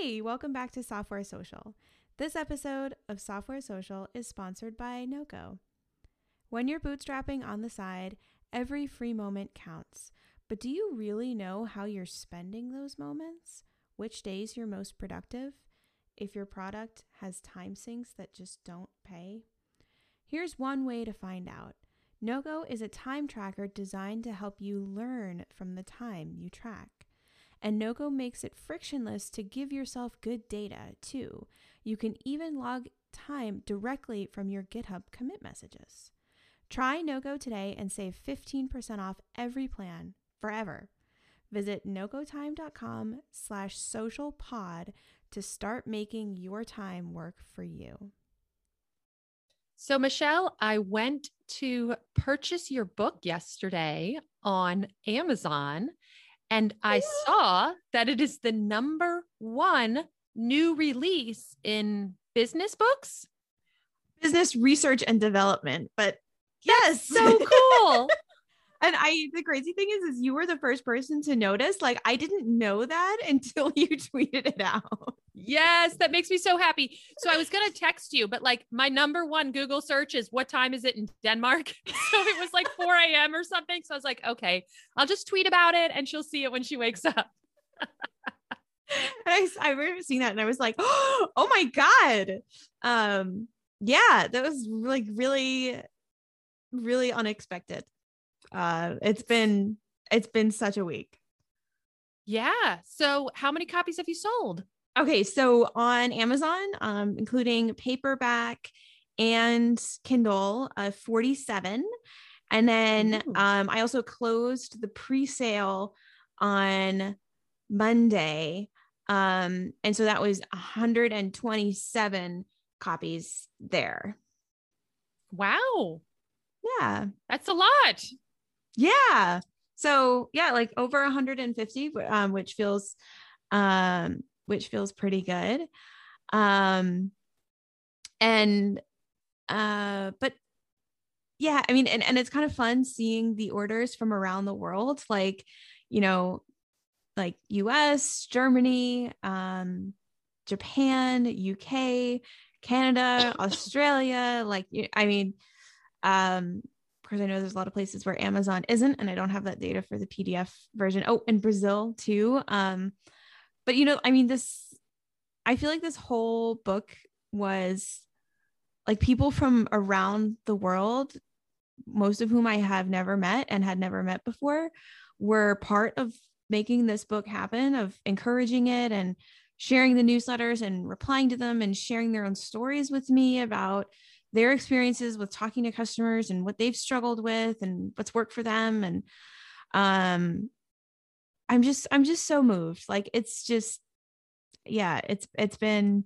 Hey, welcome back to Software Social. This episode of Software Social is sponsored by Noko. When you're bootstrapping on the side, every free moment counts. But do you really know how you're spending those moments? Which days you're most productive? If your product has time sinks that just don't pay? Here's one way to find out. NoGo is a time tracker designed to help you learn from the time you track. And NoGo makes it frictionless to give yourself good data, too. You can even log time directly from your GitHub commit messages. Try NoGo today and save 15% off every plan forever. Visit nokotime.com/socialpod to start making your time work for you. So Michelle, I went to purchase your book yesterday on Amazon, and I saw that it is the #1 new release in business books, business research and development. But yes, so cool. And the crazy thing is you were the first person to notice. Like, I didn't know that until you tweeted it out. Yes. That makes me so happy. So I was going to text you, but like my #1 Google search is what time is it in Denmark? So it was like 4 a.m. or something. So I was like, okay, I'll just tweet about it and she'll see it when she wakes up. And I remember seeing that and I was like, oh my God. Yeah, that was like really, really unexpected. It's been such a week. Yeah. So how many copies have you sold? Okay. So on Amazon, including paperback and Kindle, 47. And then, I also closed the pre-sale on Monday. And so that was 127 copies there. Wow. Yeah. That's a lot. Yeah. So yeah, like over 150, which feels pretty good. But yeah, I mean, and it's kind of fun seeing the orders from around the world, like, you know, like US, Germany, Japan, UK, Canada, Australia, like, I mean, of course I know there's a lot of places where Amazon isn't, and I don't have that data for the PDF version. Oh, and Brazil too. But you know, I mean, I feel like this whole book was like people from around the world, most of whom I have never met and had never met before, were part of making this book happen, of encouraging it and sharing the newsletters and replying to them and sharing their own stories with me about their experiences with talking to customers and what they've struggled with and what's worked for them. And, I'm just so moved. Like, it's just, yeah, it's been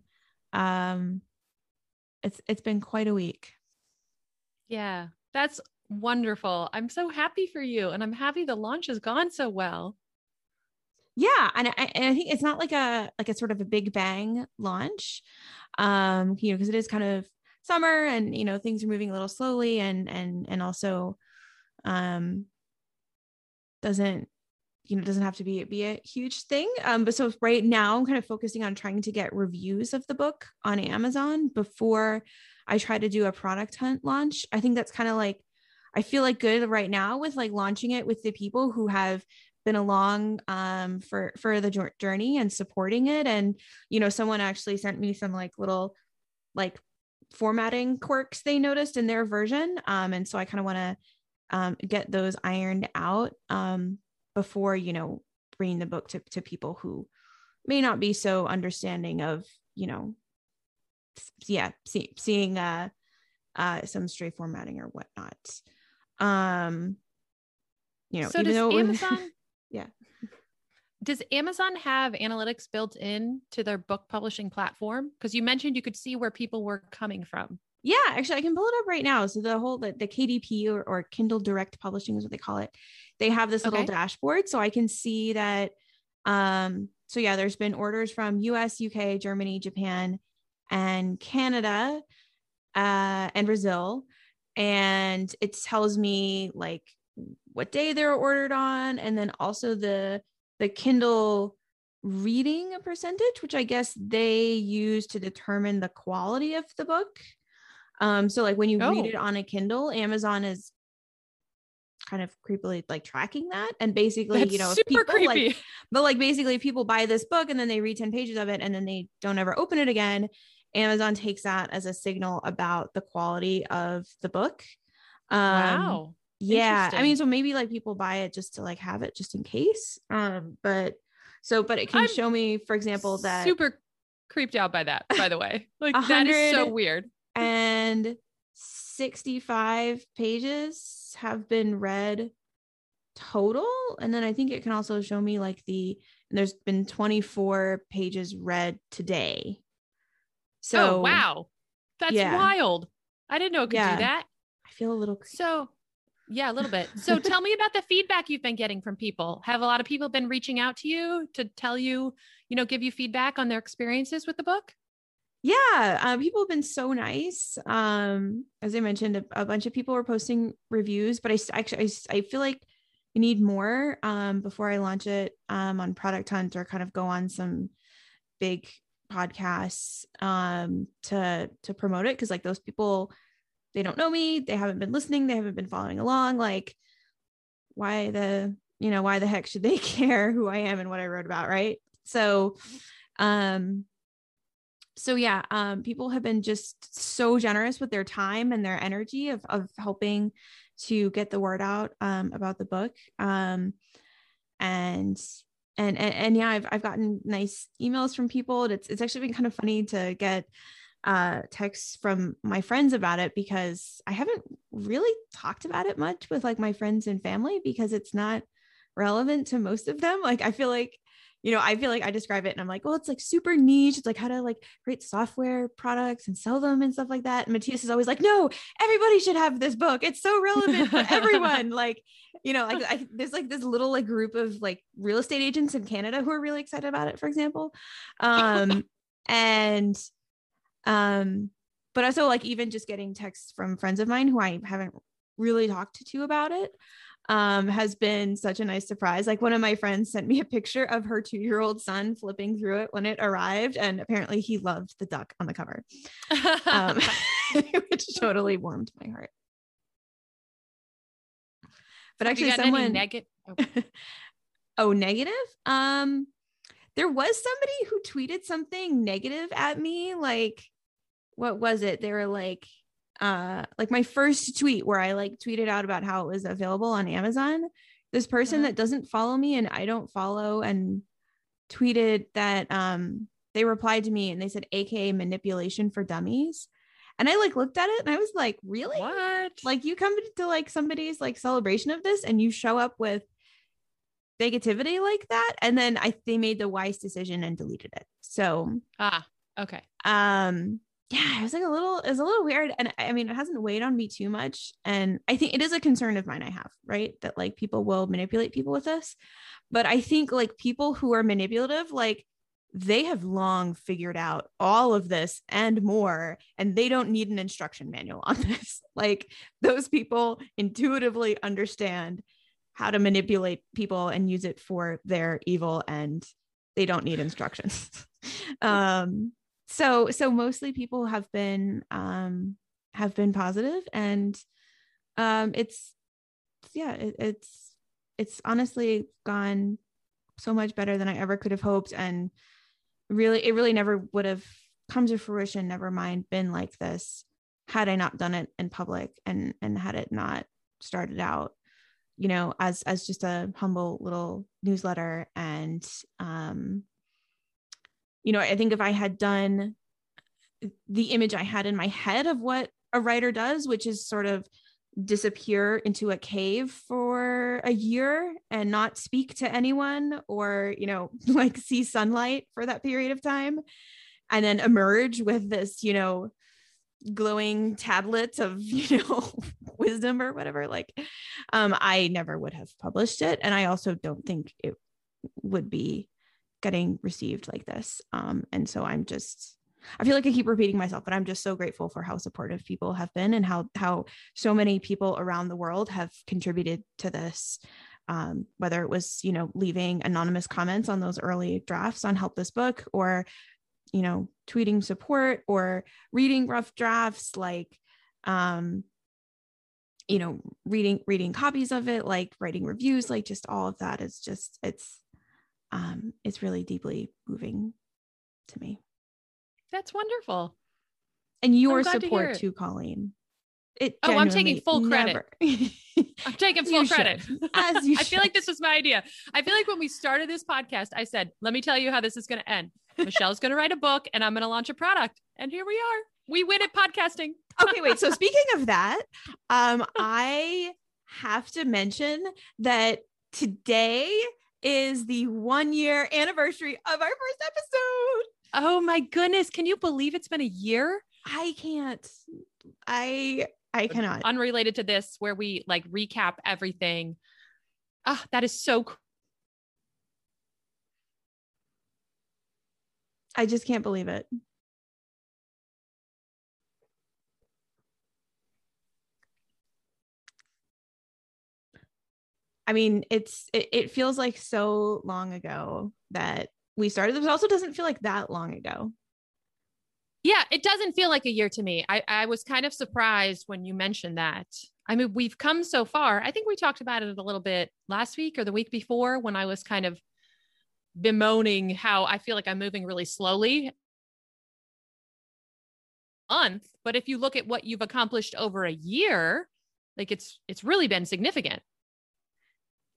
quite a week. Yeah. That's wonderful. I'm so happy for you, and I'm happy the launch has gone so well. Yeah. And I think it's not like a sort of a big bang launch. You know, cause it is kind of summer, and you know, things are moving a little slowly, and also doesn't have to be a huge thing, but so right now I'm kind of focusing on trying to get reviews of the book on Amazon before I try to do a Product Hunt launch. I think that's kind of like, I feel like good right now with like launching it with the people who have been along for the journey and supporting it. And you know, someone actually sent me some like little like formatting quirks they noticed in their version. And so I kind of want to get those ironed out before, you know, bringing the book to people who may not be so understanding of, you know, seeing some stray formatting or whatnot. You know, so even though Amazon, yeah. Does Amazon have analytics built in to their book publishing platform? Because you mentioned you could see where people were coming from. Yeah, actually, I can pull it up right now. So the whole, the KDP or Kindle Direct Publishing is what they call it. They have this little dashboard. So I can see that. So yeah, there's been orders from US, UK, Germany, Japan, and Canada, and Brazil. And it tells me like what day they're ordered on. And then also the Kindle reading percentage, which I guess they use to determine the quality of the book. So like when you read it on a Kindle, Amazon is kind of creepily like tracking that. And basically, that's, you know, super creepy. Like, but like basically if people buy this book and then they read 10 pages of it and then they don't ever open it again, Amazon takes that as a signal about the quality of the book. Wow. Yeah. I mean, so maybe like people buy it just to like have it just in case. But it can show me, for example, that super creeped out by that, by the way, like that is so weird. And 65 pages have been read total. And then I think it can also show me like there's been 24 pages read today. So wow. That's wild. I didn't know it could do that. I feel a little creepy. So yeah, a little bit. So tell me about the feedback you've been getting from people. Have a lot of people been reaching out to you to tell you, you know, give you feedback on their experiences with the book? Yeah. People have been so nice. As I mentioned, a bunch of people were posting reviews, but I feel like I need more, before I launch it, on Product Hunt or kind of go on some big podcasts, to promote it. Cause like those people, they don't know me. They haven't been listening. They haven't been following along. Like why the heck should they care who I am and what I wrote about? Right. So people have been just so generous with their time and their energy of helping to get the word out, about the book. I've gotten nice emails from people. It's actually been kind of funny to get, texts from my friends about it because I haven't really talked about it much with like my friends and family because it's not relevant to most of them. Like, I feel like I describe it and I'm like, well, it's like super niche. It's like how to like create software products and sell them and stuff like that. And Matthias is always like, no, everybody should have this book. It's so relevant for everyone. Like, you know, like there's like this little like group of like real estate agents in Canada who are really excited about it, for example. But also like even just getting texts from friends of mine who I haven't really talked to about it. Has been such a nice surprise. Like one of my friends sent me a picture of her 2-year-old son flipping through it when it arrived. And apparently he loved the duck on the cover, which totally warmed my heart. But actually someone negative. There was somebody who tweeted something negative at me. Like, what was it? They were like my first tweet where I like tweeted out about how it was available on Amazon, this person that doesn't follow me and I don't follow and tweeted that, they replied to me and they said, AKA manipulation for dummies. And I like looked at it and I was like, really? What? Like you come to like somebody's like celebration of this and you show up with negativity like that. And then they made the wise decision and deleted it. So, okay. Yeah, it was a little weird. And I mean, it hasn't weighed on me too much. And I think it is a concern of mine I have, right? That like people will manipulate people with this, but I think like people who are manipulative, like they have long figured out all of this and more, and they don't need an instruction manual on this. Like those people intuitively understand how to manipulate people and use it for their evil, and they don't need instructions. So mostly people have been positive, and it's honestly gone so much better than I ever could have hoped. And it really never would have come to fruition, never mind been like this, had I not done it in public and had it not started out, you know, as just a humble little newsletter. And, you know, I think if I had done the image I had in my head of what a writer does, which is sort of disappear into a cave for a year and not speak to anyone or, you know, like see sunlight for that period of time and then emerge with this, you know, glowing tablets of, you know, wisdom or whatever, like, I never would have published it. And I also don't think it would be getting received like this. And so I feel like I keep repeating myself, but I'm just so grateful for how supportive people have been and how so many people around the world have contributed to this, whether it was, you know, leaving anonymous comments on those early drafts on Help This Book, or, you know, tweeting support or reading rough drafts, like, you know, reading copies of it, like writing reviews, like just all of that is just, it's really deeply moving to me. That's wonderful. And your support too, Colleen. I'm taking full credit. I'm taking full credit. I feel like this was my idea. I feel like when we started this podcast, I said, let me tell you how this is going to end. Michelle's going to write a book and I'm going to launch a product. And here we are. We win at podcasting. Okay, wait. So speaking of that, I have to mention that today is the 1 year anniversary of our first episode. Oh my goodness. Can you believe it's been a year? I can't. I cannot. Unrelated to this, where we like recap everything. Ah, oh, that is so cool. I just can't believe it. I mean, it feels like so long ago that we started. It also doesn't feel like that long ago. Yeah, it doesn't feel like a year to me. I was kind of surprised when you mentioned that. I mean, we've come so far. I think we talked about it a little bit last week or the week before when I was kind of bemoaning how I feel like I'm moving really slowly. Month, but if you look at what you've accomplished over a year, like it's really been significant.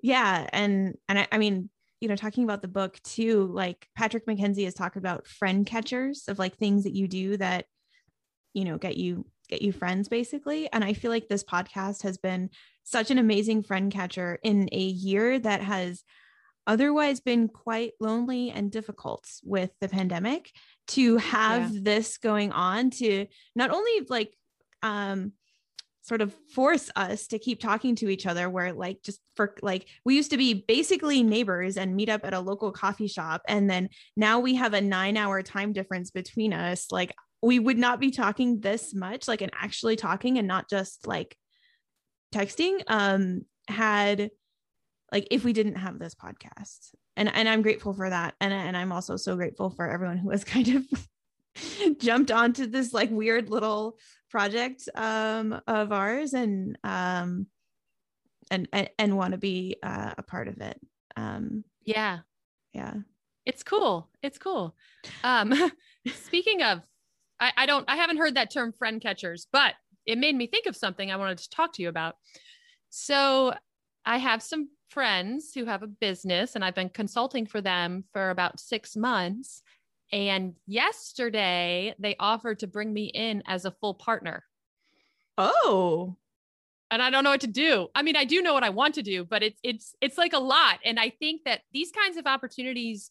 Yeah. And I mean, you know, talking about the book too, like Patrick McKenzie has talked about friend catchers, of like things that you do that, you know, get you friends basically. And I feel like this podcast has been such an amazing friend catcher in a year that has otherwise been quite lonely and difficult with the pandemic, to have this going on to not only like, sort of force us to keep talking to each other, where like, just for like, we used to be basically neighbors and meet up at a local coffee shop. And then now we have a 9-hour time difference between us. Like we would not be talking this much, like, and actually talking and not just like texting, had like, if we didn't have this podcast. And I'm grateful for that. And I'm also so grateful for everyone who has kind of jumped onto this like weird little project of ours and want to be a part of it. Yeah. It's cool. Speaking of, I haven't heard that term friend catchers, but it made me think of something I wanted to talk to you about. So I have some friends who have a business and I've been consulting for them for about 6 months. And yesterday they offered to bring me in as a full partner. Oh, and I don't know what to do. I mean, I do know what I want to do, but it's like a lot. And I think that these kinds of opportunities,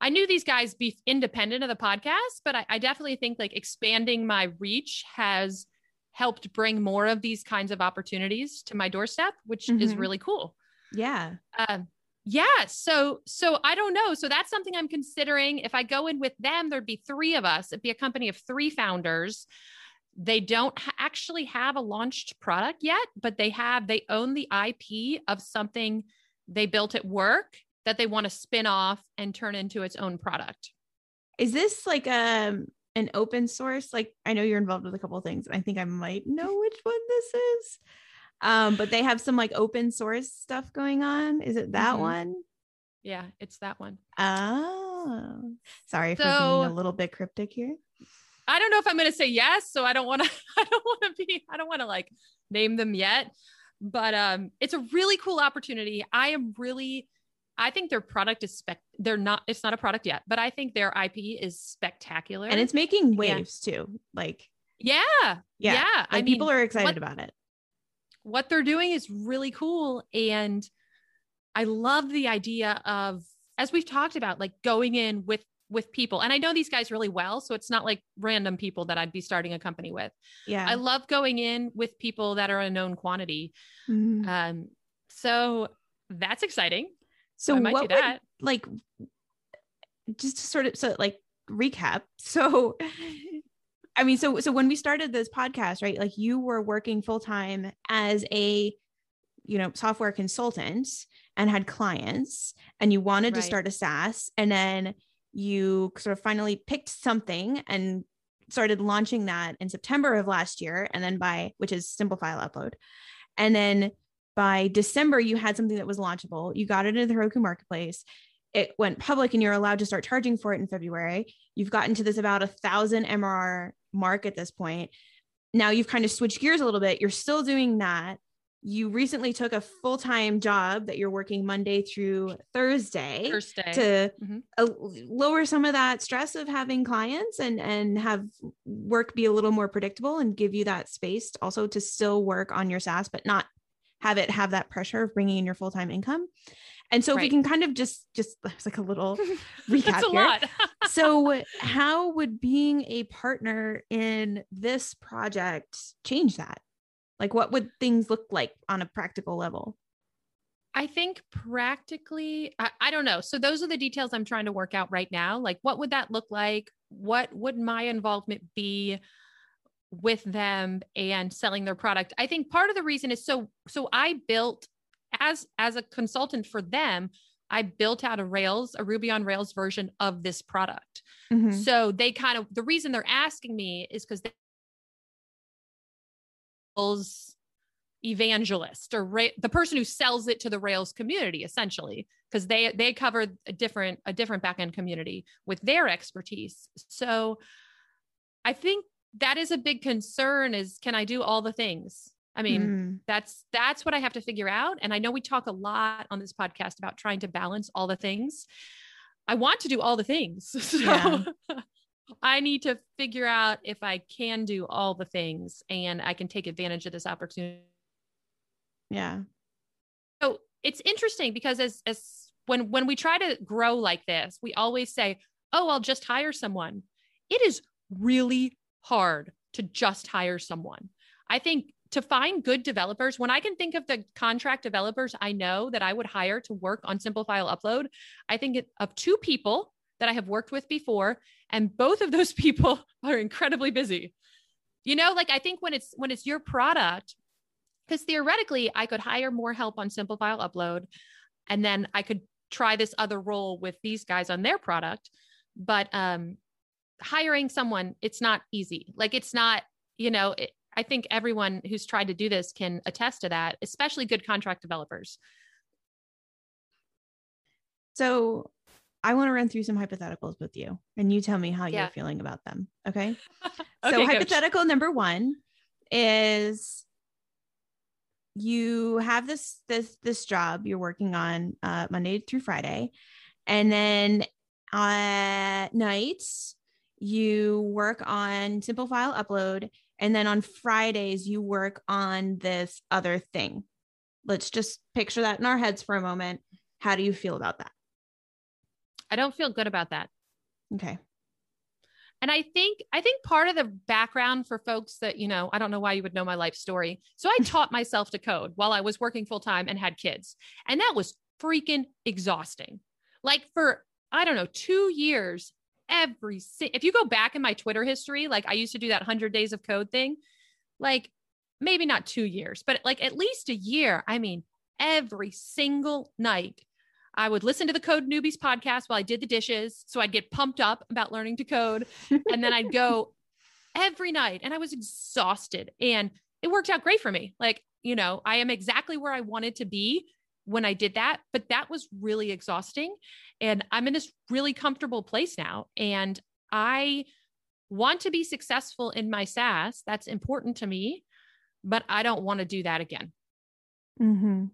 I knew these guys be independent of the podcast, but I definitely think like expanding my reach has helped bring more of these kinds of opportunities to my doorstep, which is really cool. Yeah. Yeah. So I don't know. So that's something I'm considering. If I go in with them, there'd be 3 of us. It'd be a company of 3 founders. They don't actually have a launched product yet, but they own the IP of something they built at work that they want to spin off and turn into its own product. Is this like an open source? Like, I know you're involved with a couple of things, and I think I might know which one this is. But they have some like open source stuff going on. Is it that one? Yeah, it's that one. Oh, sorry for being a little bit cryptic here. I don't know if I'm going to say yes. So I don't want to like name them yet, but, it's a really cool opportunity. I think their product is it's not a product yet, but I think their IP is spectacular. And it's making waves too. Like, yeah. Like, I mean, people are excited about it. What they're doing is really cool. And I love the idea of, as we've talked about, like going in with people. And I know these guys really well, so it's not like random people that I'd be starting a company with. Yeah. I love going in with people that are a known quantity. Mm-hmm. So that's exciting. So I might do that. Recap. So I mean, so when we started this podcast, right, like you were working full time as a you know, software consultant and had clients and you wanted to start a SaaS, and then you sort of finally picked something and started launching that in September of last year. And then by, which is Simple File Upload. And then by December, you had something that was launchable. You got it into the Heroku marketplace. It went public and you're allowed to start charging for it in February. You've gotten to this about 1,000 MRR mark at this point. Now you've kind of switched gears a little bit. You're still doing that. You recently took a full-time job that you're working Monday through Thursday. To lower some of that stress of having clients and have work be a little more predictable and give you that space also to still work on your SaaS, but not have it have that pressure of bringing in your full-time income. And so if we can kind of just it's like a little recap here. Lot. So how would being a partner in this project change that? Like, what would things look like on a practical level? I think practically, I don't know. So those are the details I'm trying to work out right now. Like, what would that look like? What would my involvement be with them and selling their product? I think part of the reason is so I built as a consultant for them, I built out a Ruby on Rails version of this product. Mm-hmm. So they kind of, the reason they're asking me is because they evangelist or the person who sells it to the Rails community, essentially, because they cover a different backend community with their expertise. So I think that is a big concern is, can I do all the things? I mean, that's what I have to figure out. And I know we talk a lot on this podcast about trying to balance all the things. I want to do all the things. So I need to figure out if I can do all the things and I can take advantage of this opportunity. Yeah. So it's interesting because when we try to grow like this, we always say, oh, I'll just hire someone. It is really hard to just hire someone. I think to find good developers, when I can think of the contract developers I know that I would hire to work on Simple File Upload, I think of two people that I have worked with before, and both of those people are incredibly busy. You know, like I think when it's your product, because theoretically I could hire more help on Simple File Upload, and then I could try this other role with these guys on their product. But hiring someone, it's not easy. Like it's not, you know. I think everyone who's tried to do this can attest to that, especially good contract developers. So I want to run through some hypotheticals with you and you tell me how you're feeling about them. Okay. So hypothetical number one is you have this job you're working on Monday through Friday. And then at night you work on Simple File Upload. And then on Fridays, you work on this other thing. Let's just picture that in our heads for a moment. How do you feel about that? I don't feel good about that. Okay. And I think part of the background for folks that, you know, I don't know why you would know my life story. So I taught myself to code while I was working full time and had kids. And that was freaking exhausting. Like for, I don't know, 2 years, if you go back in my Twitter history, like I used to do that 100 days of code thing, like maybe not 2 years, but like at least a year. I mean, every single night I would listen to the Code Newbies podcast while I did the dishes. So I'd get pumped up about learning to code. And then I'd go every night and I was exhausted and it worked out great for me. Like, you know, I am exactly where I wanted to be when I did that, but that was really exhausting. And I'm in this really comfortable place now. And I want to be successful in my SaaS. That's important to me, but I don't want to do that again. Mm-hmm.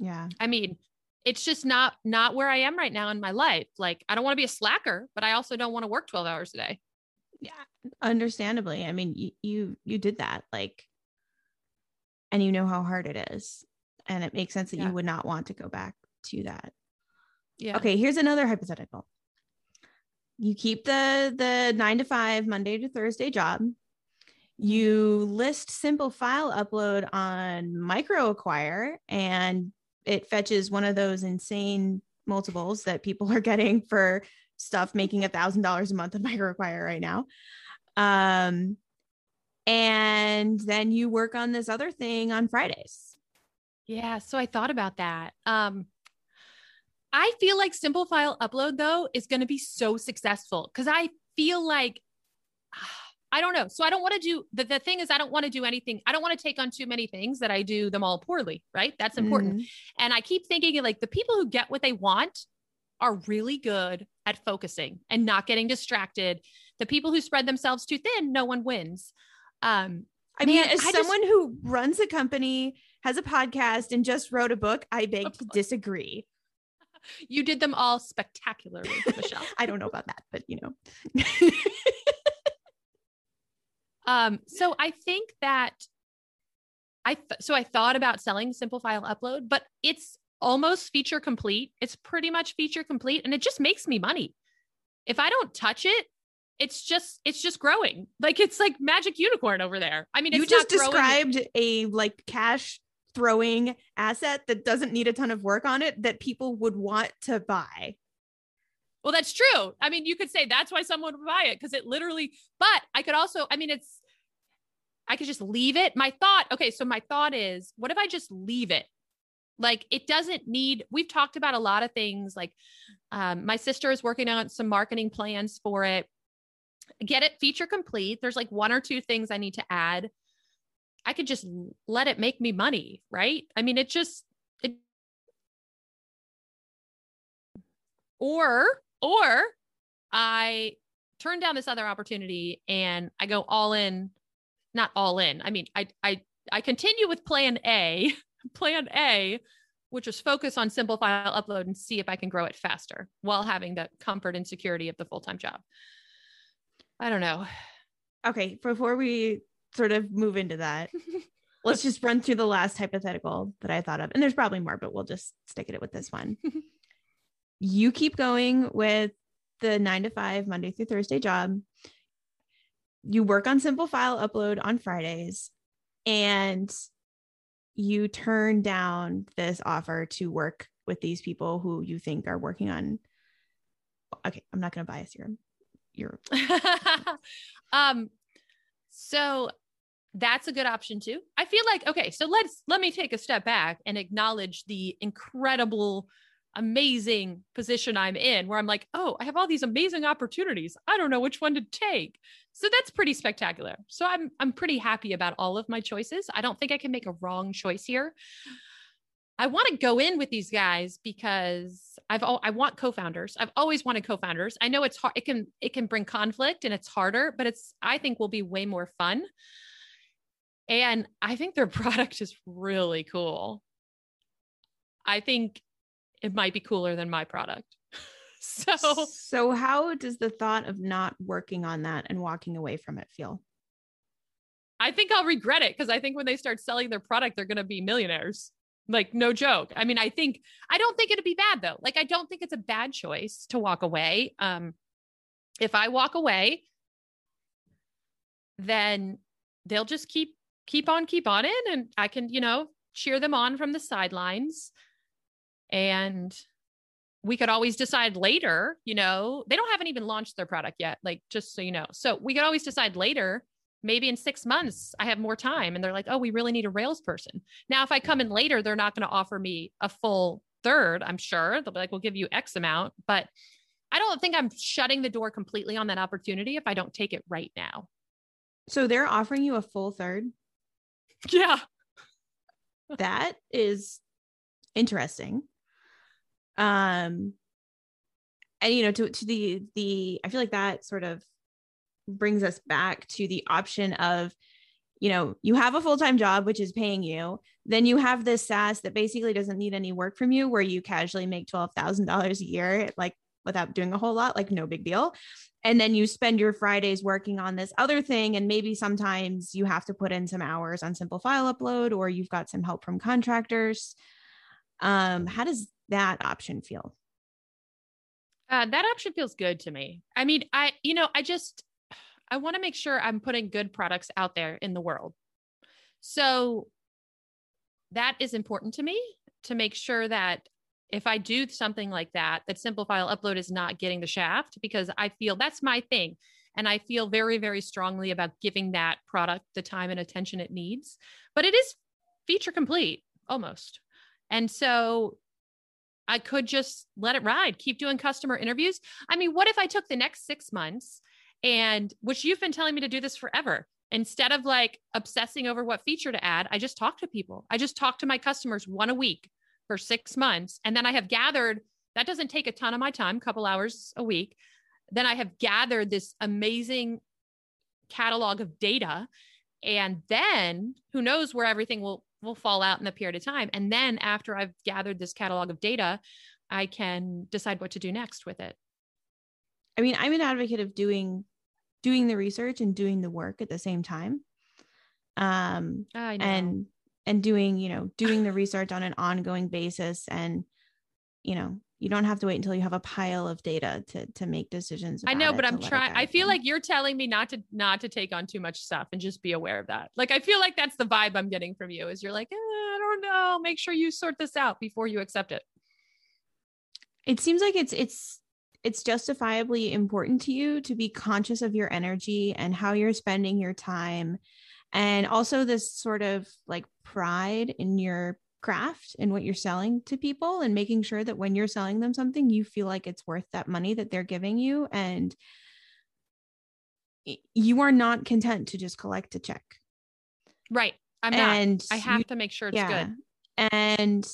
Yeah. I mean, it's just not where I am right now in my life. Like I don't want to be a slacker, but I also don't want to work 12 hours a day. Yeah. Understandably. I mean, you did that, like, and you know how hard it is. And it makes sense that you would not want to go back to that. Yeah. Okay. Here's another hypothetical. You keep the 9 to 5 Monday to Thursday job. You list Simple File Upload on Micro Acquire, and it fetches one of those insane multiples that people are getting for stuff making $1,000 a month on Micro Acquire right now. And then you work on this other thing on Fridays. Yeah. So I thought about that. I feel like Simple File Upload though is going to be so successful because I feel like, I don't know. So I don't want to do the thing is I don't want to do anything. I don't want to take on too many things that I do them all poorly. Right. That's important. And I keep thinking like the people who get what they want are really good at focusing and not getting distracted. The people who spread themselves too thin, no one wins. I mean, as someone who runs a company, has a podcast, and just wrote a book, I beg to disagree. You did them all spectacularly, Michelle. I don't know about that, but you know. So I think that I thought about selling Simple File Upload, but it's almost feature complete. It's pretty much feature complete, and it just makes me money. If I don't touch it, it's just growing. Like it's like magic unicorn over there. I mean, it's you just described a like cash throwing asset that doesn't need a ton of work on it that people would want to buy. Well, that's true. I mean, you could say that's why someone would buy it because it literally, but I could also, I mean, I could just leave it. My thought is, what if I just leave it? Like it doesn't need, we've talked about a lot of things. Like my sister is working on some marketing plans for it. Get it feature complete. There's like one or two things I need to add. I could just let it make me money. Right. I mean, or I turn down this other opportunity and I go all in, not all in. I mean, I continue with plan A, which is focus on Simple File Upload and see if I can grow it faster while having the comfort and security of the full-time job. I don't know. Okay. Before we sort of move into that, let's just run through the last hypothetical that I thought of. And there's probably more, but we'll just stick it with this one. You keep going with the 9 to 5 Monday through Thursday job. You work on Simple File Upload on Fridays and you turn down this offer to work with these people who you think are working on. Okay. I'm not going to bias your. So that's a good option too. I feel like, okay, so let me take a step back and acknowledge the incredible, amazing position I'm in where I'm like, oh, I have all these amazing opportunities. I don't know which one to take. So that's pretty spectacular. So I'm pretty happy about all of my choices. I don't think I can make a wrong choice here. I want to go in with these guys because I want co-founders. I've always wanted co-founders. I know it's hard. It can bring conflict and it's harder, but I think will be way more fun. And I think their product is really cool. I think it might be cooler than my product. So how does the thought of not working on that and walking away from it feel? I think I'll regret it because I think when they start selling their product, they're going to be millionaires. Like no joke. I mean, I don't think it'd be bad though. Like, I don't think it's a bad choice to walk away. If I walk away, then they'll just keep on in and I can, cheer them on from the sidelines. And we could always decide later, they haven't even launched their product yet. Like, just so you know, so we could always decide later. Maybe in 6 months, I have more time. And they're like, oh, we really need a Rails person. Now, if I come in later, they're not going to offer me a full third, I'm sure. They'll be like, we'll give you X amount. But I don't think I'm shutting the door completely on that opportunity if I don't take it right now. So they're offering you a full third? Yeah. That is interesting. And, to the I feel like that sort of brings us back to the option of, you have a full-time job, which is paying you. Then you have this SaaS that basically doesn't need any work from you, where you casually make $12,000 a year, like without doing a whole lot, like no big deal. And then you spend your Fridays working on this other thing. And maybe sometimes you have to put in some hours on Simple File Upload, or you've got some help from contractors. How does that option feel? That option feels good to me. I mean, I want to make sure I'm putting good products out there in the world. So that is important to me, to make sure that if I do something like that, that Simple File Upload is not getting the shaft, because I feel that's my thing. And I feel very, very strongly about giving that product the time and attention it needs, but it is feature complete. almost. And so I could just let it ride, keep doing customer interviews. I mean, what if I took the next 6 months, and which you've been telling me to do this forever, instead of like obsessing over what feature to add, I just talk to people. I just talk to my customers one a week for 6 months. And then I have gathered, that doesn't take a ton of my time, a couple hours a week. Then I have gathered this amazing catalog of data. And then who knows where everything will fall out in the period of time. And then after I've gathered this catalog of data, I can decide what to do next with it. I mean, I'm an advocate of doing the research and doing the work at the same time. I know. And doing the research on an ongoing basis. And, you don't have to wait until you have a pile of data to make decisions. I know, but I'm trying. I feel like you're telling me not to take on too much stuff and just be aware of that. Like, I feel like that's the vibe I'm getting from you is you're like, I don't know. Make sure you sort this out before you accept it. It seems like it's justifiably important to you to be conscious of your energy and how you're spending your time. And also this sort of like pride in your craft and what you're selling to people, and making sure that when you're selling them something, you feel like it's worth that money that they're giving you. And you are not content to just collect a check. Right. I'm and not. I have to make sure it's good. And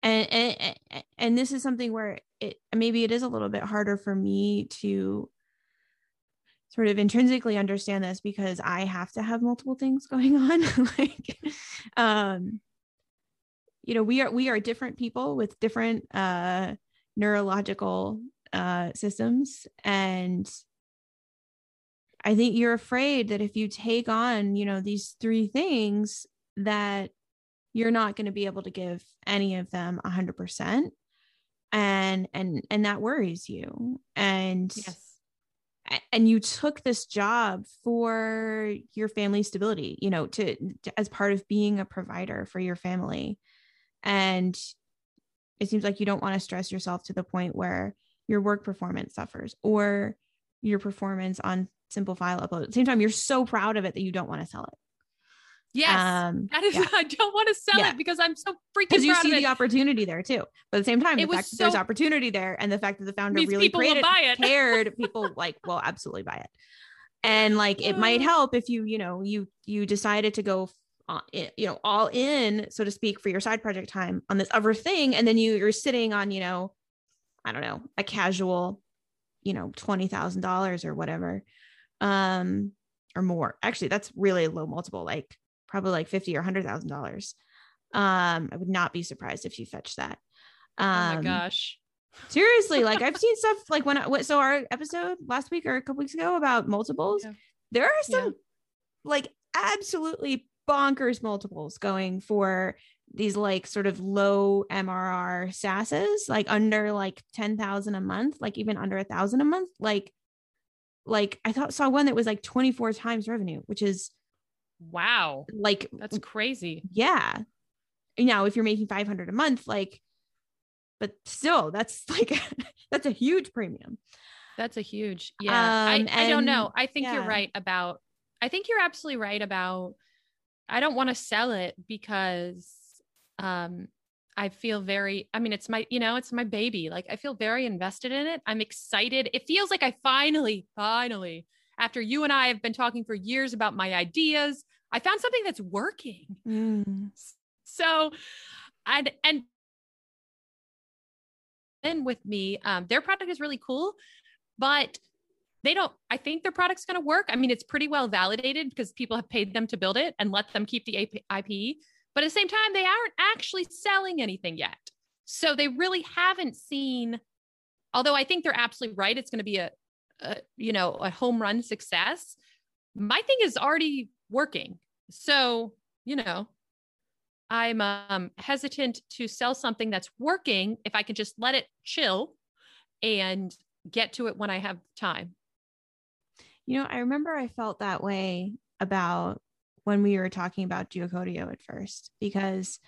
this is something where maybe it is a little bit harder for me to sort of intrinsically understand this, because I have to have multiple things going on. We are different people with different neurological systems. And I think you're afraid that if you take on, these three things, that you're not going to be able to give any of them 100%. And that worries you. And yes. And you took this job for your family stability, as part of being a provider for your family. And it seems like you don't want to stress yourself to the point where your work performance suffers or your performance on Simple File Upload. At the same time, you're so proud of it that you don't want to sell it. Yes. I don't want to sell it because I'm so freaking proud of it. Because you see the opportunity there too. But at the same time, the fact that there's opportunity there, and the fact that the founder really cared, people like will absolutely buy it. And like, it might help if you decided to go, all in, so to speak, for your side project time on this other thing. And then you're sitting on, I don't know, a casual, $20,000 or whatever, or more. Actually, that's really a low multiple, like probably like $50,000 or $100,000. I would not be surprised if you fetch that. Oh my gosh. Seriously. Like I've seen stuff like so our episode last week or a couple weeks ago about multiples, there are some like absolutely bonkers multiples going for these like sort of low MRR SaaSes, like under like 10,000 a month, like even under 1,000 a month. Like I saw one that was like 24 times revenue, which is wow. Like that's crazy. Yeah. Now, if you're making 500 a month, but still that's like, that's a huge premium. That's a huge. Yeah. I don't know. I think you're right about, I think you're absolutely right about, I don't want to sell it because, I feel very, it's my, it's my baby. Like I feel very invested in it. I'm excited. It feels like I finally, after you and I have been talking for years about my ideas, I found something that's working. Mm. So, and then with me, their product is really cool, but I think their product's going to work. It's pretty well validated because people have paid them to build it and let them keep the IP. But at the same time, they aren't actually selling anything yet. So they really haven't seen, although I think they're absolutely right, it's going to be a home run success. My thing is already working. So, I'm hesitant to sell something that's working if I can just let it chill and get to it when I have time. I remember I felt that way about when we were talking about Geocodio at first, because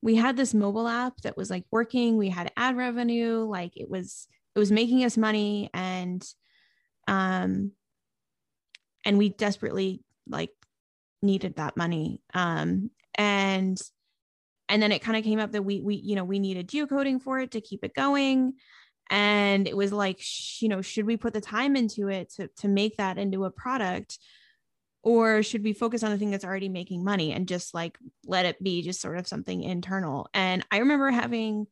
we had this mobile app that was like working, we had ad revenue, like it was making us money, and we desperately like needed that money. And then it kind of came up that we needed geocoding for it to keep it going. And it was like, should we put the time into it to make that into a product, or should we focus on the thing that's already making money and just like, let it be just sort of something internal? And I remember having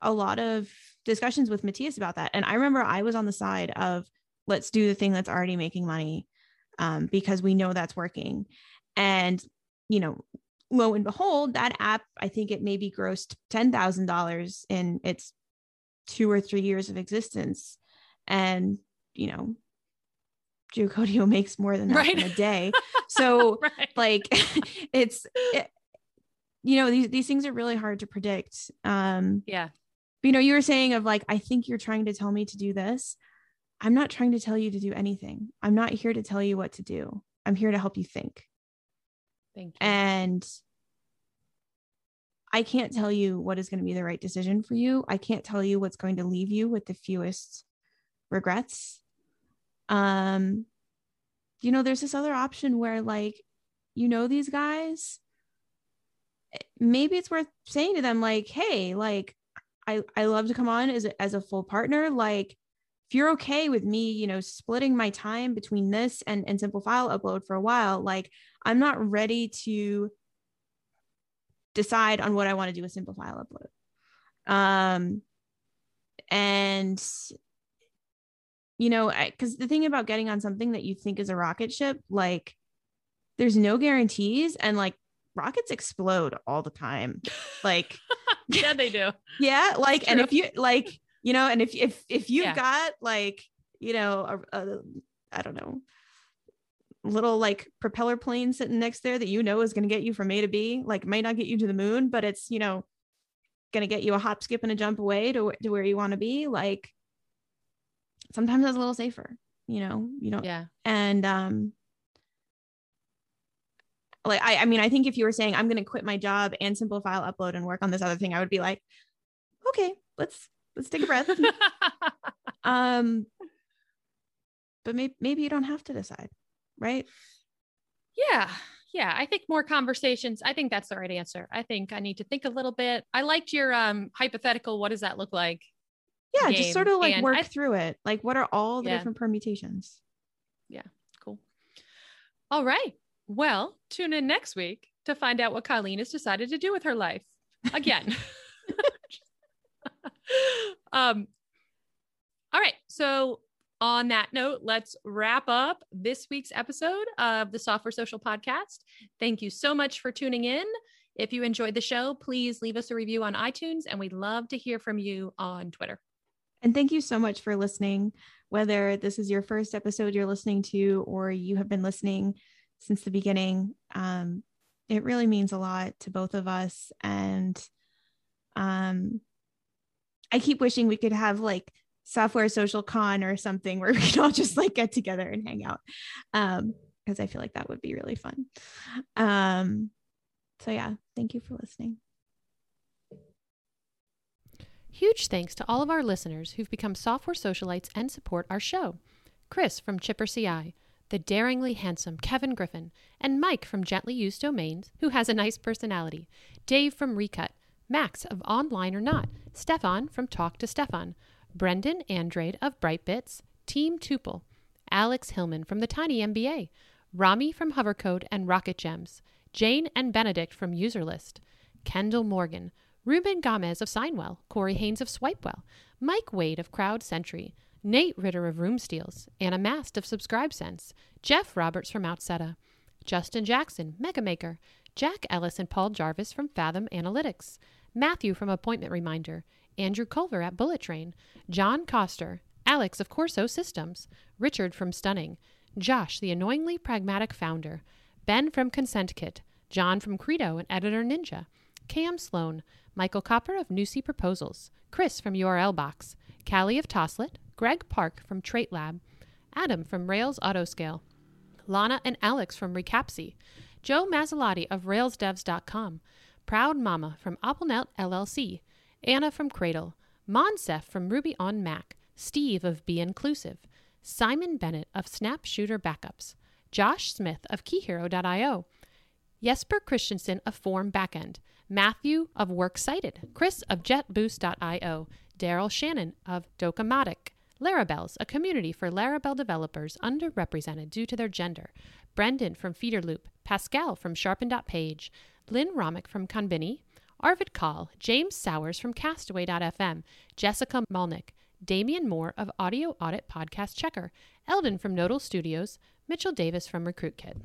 a lot of discussions with Matthias about that. And I remember I was on the side of let's do the thing that's already making money, because we know that's working. And, lo and behold, that app, I think it maybe grossed $10,000 in its 2 or 3 years of existence. And, Geocodio makes more than that in a day. So these things are really hard to predict. You were saying of like, I think you're trying to tell me to do this. I'm not trying to tell you to do anything. I'm not here to tell you what to do. I'm here to help you think. Thank you. And I can't tell you what is going to be the right decision for you. I can't tell you what's going to leave you with the fewest regrets. There's this other option where these guys, maybe it's worth saying to them, like, hey, like I love to come on as a full partner. Like, if you're okay with me, splitting my time between this and Simple File Upload for a while, like I'm not ready to decide on what I want to do with Simple File Upload. Because the thing about getting on something that you think is a rocket ship, like there's no guarantees, and like rockets explode all the time. Like, yeah, they do. Yeah. Like, and if you if you've got a I don't know, little like propeller plane sitting next there that is going to get you from A to B, like it might not get you to the moon, but it's, going to get you a hop, skip and a jump away to where you want to be. Like, sometimes that's a little safer, Yeah. And, I think if you were saying I'm going to quit my job and Simple File Upload and work on this other thing, I would be like, okay, let's take a breath. But maybe you don't have to decide. Right. Yeah. Yeah. I think more conversations. I think that's the right answer. I think I need to think a little bit. I liked your hypothetical. What does that look like? Yeah. Game. Just sort of like and work through it. Like, what are all the different permutations? Yeah. Cool. All right. Well, tune in next week to find out what Colleen has decided to do with her life again. All right. So on that note, let's wrap up this week's episode of the Software Social Podcast. Thank you so much for tuning in. If you enjoyed the show, please leave us a review on iTunes, and we'd love to hear from you on Twitter. And thank you so much for listening. Whether this is your first episode you're listening to, or you have been listening since the beginning, it really means a lot to both of us. And I keep wishing we could have like Software Social Con or something where we can all just like get together and hang out, because I feel like that would be really fun. So yeah, thank you for listening. Huge thanks to all of our listeners who've become software socialites and support our show. Chris from Chipper CI, the daringly handsome Kevin Griffin, and Mike from Gently Used Domains, who has a nice personality, Dave from Recut, Max of Online or Not, Stefan from Talk to Stefan, Brendan Andrade of Bright Bits, Team Tuple, Alex Hillman from the Tiny MBA, Rami from Hovercode and Rocket Gems, Jane and Benedict from Userlist, Kendall Morgan, Ruben Gomez of Signwell, Corey Haynes of Swipewell, Mike Wade of Crowd Sentry, Nate Ritter of Roomsteals, Anna Mast of Subscribesense, Jeff Roberts from Outseta, Justin Jackson, Mega Maker, Jack Ellis and Paul Jarvis from Fathom Analytics, Matthew from Appointment Reminder, Andrew Culver at Bullet Train, John Coster, Alex of Corso Systems, Richard from Stunning, Josh, the annoyingly pragmatic founder, Ben from Consent Kit, John from Credo and Editor Ninja, Cam Sloan, Michael Copper of Nucy Proposals, Chris from URL Box, Callie of Toslet, Greg Park from Trait Lab, Adam from Rails Autoscale, Lana and Alex from Recapsy, Joe Mazzalotti of RailsDevs.com, Proud Mama from AppleNet LLC, Anna from Cradle, Monsef from Ruby on Mac, Steve of Be Inclusive, Simon Bennett of Snap Shooter Backups, Josh Smith of KeyHero.io, Jesper Christensen of Form Backend, Matthew of Works Cited, Chris of JetBoost.io, Daryl Shannon of Docomatic, Larabels, a community for Laravel developers underrepresented due to their gender, Brendan from Feederloop, Pascal from Sharpen.page, Lynn Romick from Konbini, Arvid Kahl, James Sowers from Castaway.fm, Jessica Malnick, Damian Moore of Audio Audit Podcast Checker, Eldon from Nodal Studios, Mitchell Davis from RecruitKit.